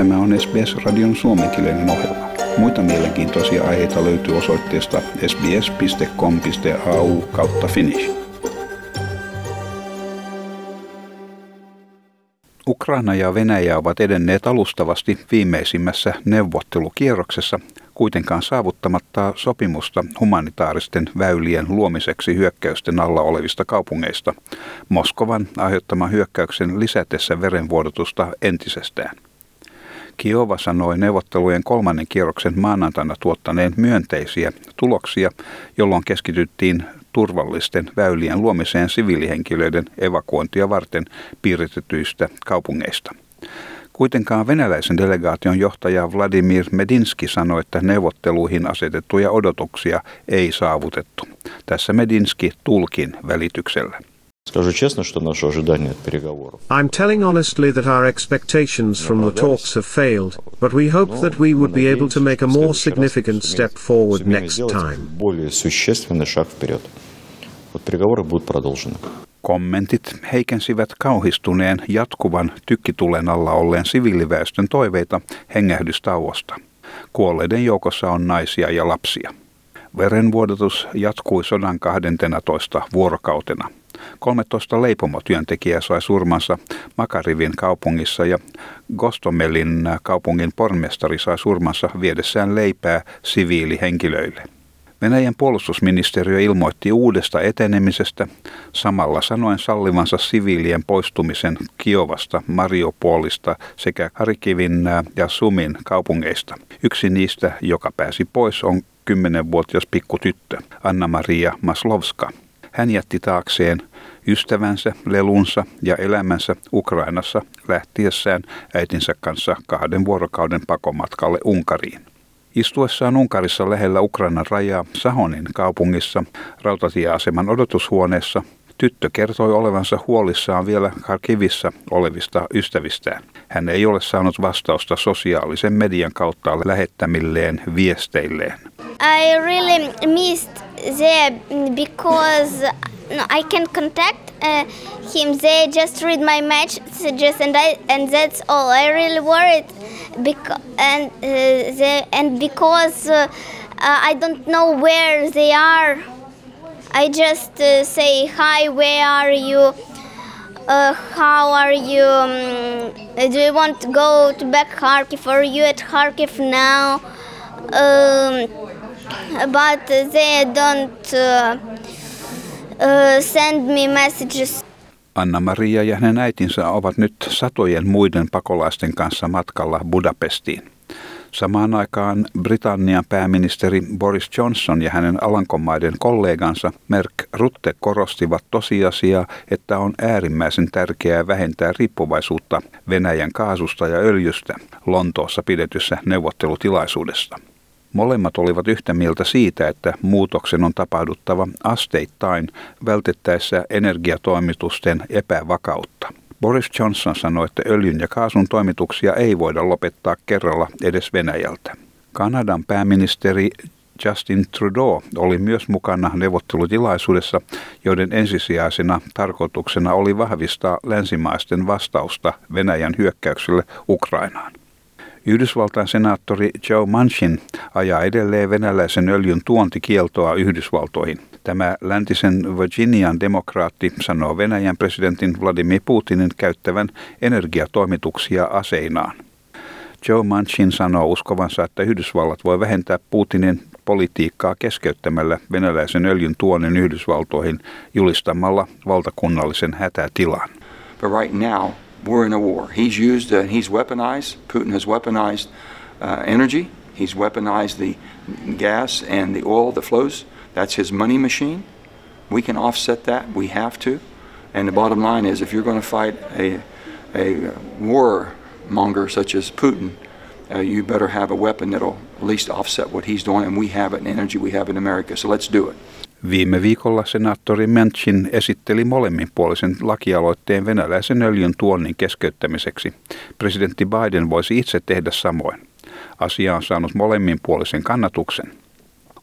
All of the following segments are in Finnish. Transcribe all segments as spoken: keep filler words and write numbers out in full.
Tämä on S B S-radion suomenkielinen ohjelma. Muita mielenkiintoisia aiheita löytyy osoitteesta sbs piste com piste a u kautta finnish. Ukraina ja Venäjä ovat edenneet alustavasti viimeisimmässä neuvottelukierroksessa, kuitenkaan saavuttamatta sopimusta humanitaaristen väylien luomiseksi hyökkäysten alla olevista kaupungeista, Moskovan aiheuttaman hyökkäyksen lisätessä verenvuodotusta entisestään. Kiova sanoi neuvottelujen kolmannen kierroksen maanantaina tuottaneen myönteisiä tuloksia, jolloin keskityttiin turvallisten väylien luomiseen siviilihenkilöiden evakuointia varten piiritetyistä kaupungeista. Kuitenkaan venäläisen delegaation johtaja Vladimir Medinski sanoi, että neuvotteluihin asetettuja odotuksia ei saavutettu. Tässä Medinski tulkin välityksellä. I'm telling honestly that our expectations from the talks have failed, but we hope that we would be able to make a more significant step forward next time. Kommentit heikensivät kauhistuneen jatkuvan tykkitulen alla olleen siviiliväestön toiveita hengähdystauosta. Kuolleiden joukossa on naisia ja lapsia. Verenvuodatus jatkui sodan kahdenteenatoista vuorokautena. kolmetoista leipomotyöntekijää sai surmansa Makarivin kaupungissa ja Gostomelin kaupungin pormestari sai surmansa viedessään leipää siviilihenkilöille. Venäjän puolustusministeriö ilmoitti uudesta etenemisestä, samalla sanoen sallivansa siviilien poistumisen Kiovasta, Mariupolista sekä Harkivin ja Sumin kaupungeista. Yksi niistä, joka pääsi pois, on kymmenvuotias pikkutyttö Anna-Maria Maslovska. Hän jätti taakseen ystävänsä, lelunsa ja elämänsä Ukrainassa lähtiessään äitinsä kanssa kahden vuorokauden pakomatkalle Unkariin. Istuessaan Unkarissa lähellä Ukrainan rajaa Sahonin kaupungissa rautatieaseman odotushuoneessa tyttö kertoi olevansa huolissaan vielä Kharkivissa olevista ystävistään. Hän ei ole saanut vastausta sosiaalisen median kautta lähettämilleen viesteilleen. I really missed there because no, I can't contact uh, him. They just read my messages and I and that's all. I really worried because and uh, they, and because uh, I don't know where they are. I just uh, say hi, where are you? Uh, how are you? Um, do you want to go to back Kharkiv? Are you at Kharkiv now? Um, but they don't uh, uh, send me messages. Anna-Maria ja hänen äitinsä ovat nyt satojen muiden pakolaisten kanssa matkalla Budapestiin. Samaan aikaan Britannian pääministeri Boris Johnson ja hänen Alankomaiden kollegansa Mark Rutte korostivat tosiasiaa, että on äärimmäisen tärkeää vähentää riippuvaisuutta Venäjän kaasusta ja öljystä Lontoossa pidetyssä neuvottelutilaisuudessa. Molemmat olivat yhtä mieltä siitä, että muutoksen on tapahduttava asteittain vältettäessä energiatoimitusten epävakautta. Boris Johnson sanoi, että öljyn ja kaasun toimituksia ei voida lopettaa kerralla edes Venäjältä. Kanadan pääministeri Justin Trudeau oli myös mukana neuvottelutilaisuudessa, joiden ensisijaisena tarkoituksena oli vahvistaa länsimaisten vastausta Venäjän hyökkäykselle Ukrainaan. Yhdysvaltain senaattori Joe Manchin ajaa edelleen venäläisen öljyn tuontikieltoa Yhdysvaltoihin. Tämä läntisen Virginian demokraatti sanoo Venäjän presidentin Vladimir Putinin käyttävän energiatoimituksia aseinaan. Joe Manchin sanoo uskovansa, että Yhdysvallat voi vähentää Putinin politiikkaa keskeyttämällä venäläisen öljyn tuonnin Yhdysvaltoihin julistamalla valtakunnallisen hätätilan. We're in a war. He's used, uh, he's weaponized, Putin has weaponized uh, energy, he's weaponized the gas and the oil that flows. That's his money machine. We can offset that, we have to. And the bottom line is if you're going to fight a, a war monger such as Putin, uh, you better have a weapon that'll at least offset what he's doing, and we have it in energy, we have it in America, so let's do it. Viime viikolla senaattori Manchin esitteli molemminpuolisen lakialoitteen venäläisen öljyn tuonnin keskeyttämiseksi. Presidentti Biden voisi itse tehdä samoin. Asia on saanut molemminpuolisen kannatuksen.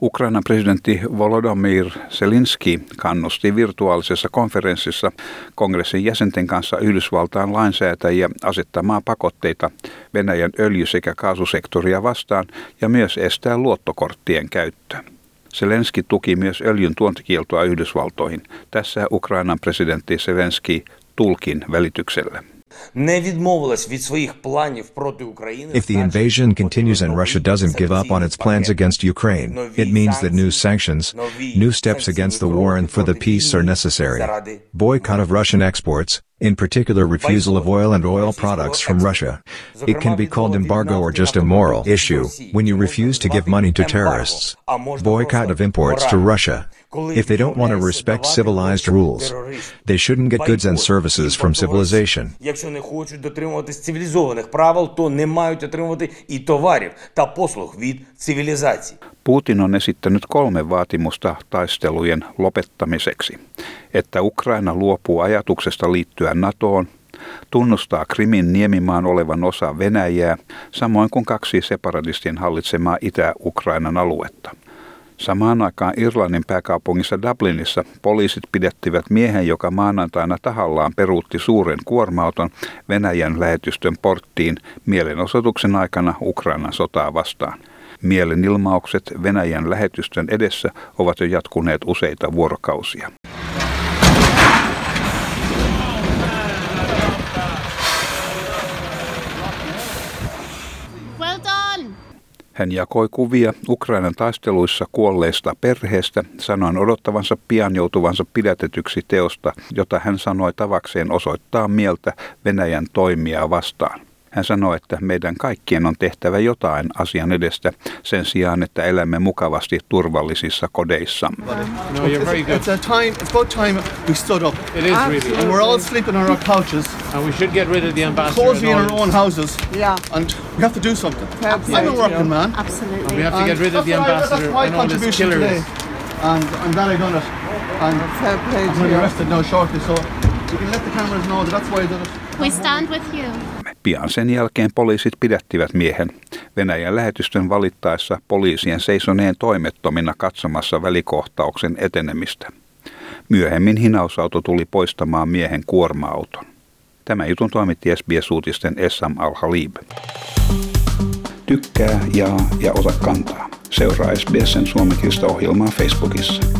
Ukrainan presidentti Volodymyr Zelenskyi kannusti virtuaalisessa konferenssissa kongressin jäsenten kanssa Yhdysvaltain lainsäätäjiä asettamaan pakotteita Venäjän öljy- sekä kaasusektoria vastaan ja myös estää luottokorttien käyttöä. Zelenskyi tuki myös öljyn tuontikieltoa Yhdysvaltoihin. Tässä Ukrainan presidentti Zelenskyi tulkin välityksellä. If the invasion continues and Russia doesn't give up on its plans against Ukraine, it means that new sanctions, new steps against the war and for the peace are necessary. Boycott of Russian exports, in particular refusal of oil and oil products from Russia. It can be called embargo or just a moral issue when you refuse to give money to terrorists. Boycott of imports to Russia. If they don't want to respect civilized rules, they shouldn't get goods and services from civilization. Якщо не хочуть дотримуватись цивілізованих правил, то не мають отримувати і товарів та послуг від цивілізації. Putin on esittänyt kolme vaatimusta taistelujen lopettamiseksi. Että Ukraina luopuu ajatuksesta liittyä NATOon, tunnustaa Krimin niemimaan olevan osa Venäjää, samoin kuin kaksi separatistien hallitsemaa Itä-Ukrainan aluetta. Samaan aikaan Irlannin pääkaupungissa Dublinissa poliisit pidättivät miehen, joka maanantaina tahallaan peruutti suuren kuorma-auton Venäjän lähetystön porttiin mielenosoituksen aikana Ukrainan sotaa vastaan. Mielenilmaukset Venäjän lähetystön edessä ovat jo jatkuneet useita vuorokausia. Hän jakoi kuvia Ukrainan taisteluissa kuolleista perheestä, sanoen odottavansa pian joutuvansa pidätetyksi teosta, jota hän sanoi tavakseen osoittaa mieltä Venäjän toimia vastaan. Hän sanoi, että meidän kaikkien on tehtävä jotain asian edestä sen sijaan, että elämme mukavasti turvallisissa kodeissamme. No, you're very good. It's a time, it's about time we stood up. It is really. And we're all sleeping on our couches. And we should get rid of the ambassador. Cozy in our own houses. Yeah. And we have to do something. I'm a working man. Absolutely. And we have to get rid of the ambassador and all his killers. And I'm glad I done it. And I'm going to be arrested now shortly, so you can let the cameras know that that's why I did it. We stand with you. Pian sen jälkeen poliisit pidättivät miehen. Venäjän lähetystön valittaessa poliisien seisoneen toimettomina katsomassa välikohtauksen etenemistä. Myöhemmin hinausauto tuli poistamaan miehen kuorma-auton. Tämä jutun toimitti S B S-uutisten Esam Al-Haliib. Tykkää, jaa ja ota kantaa. Seuraa S B S:n suomenkielistä ohjelmaa Facebookissa.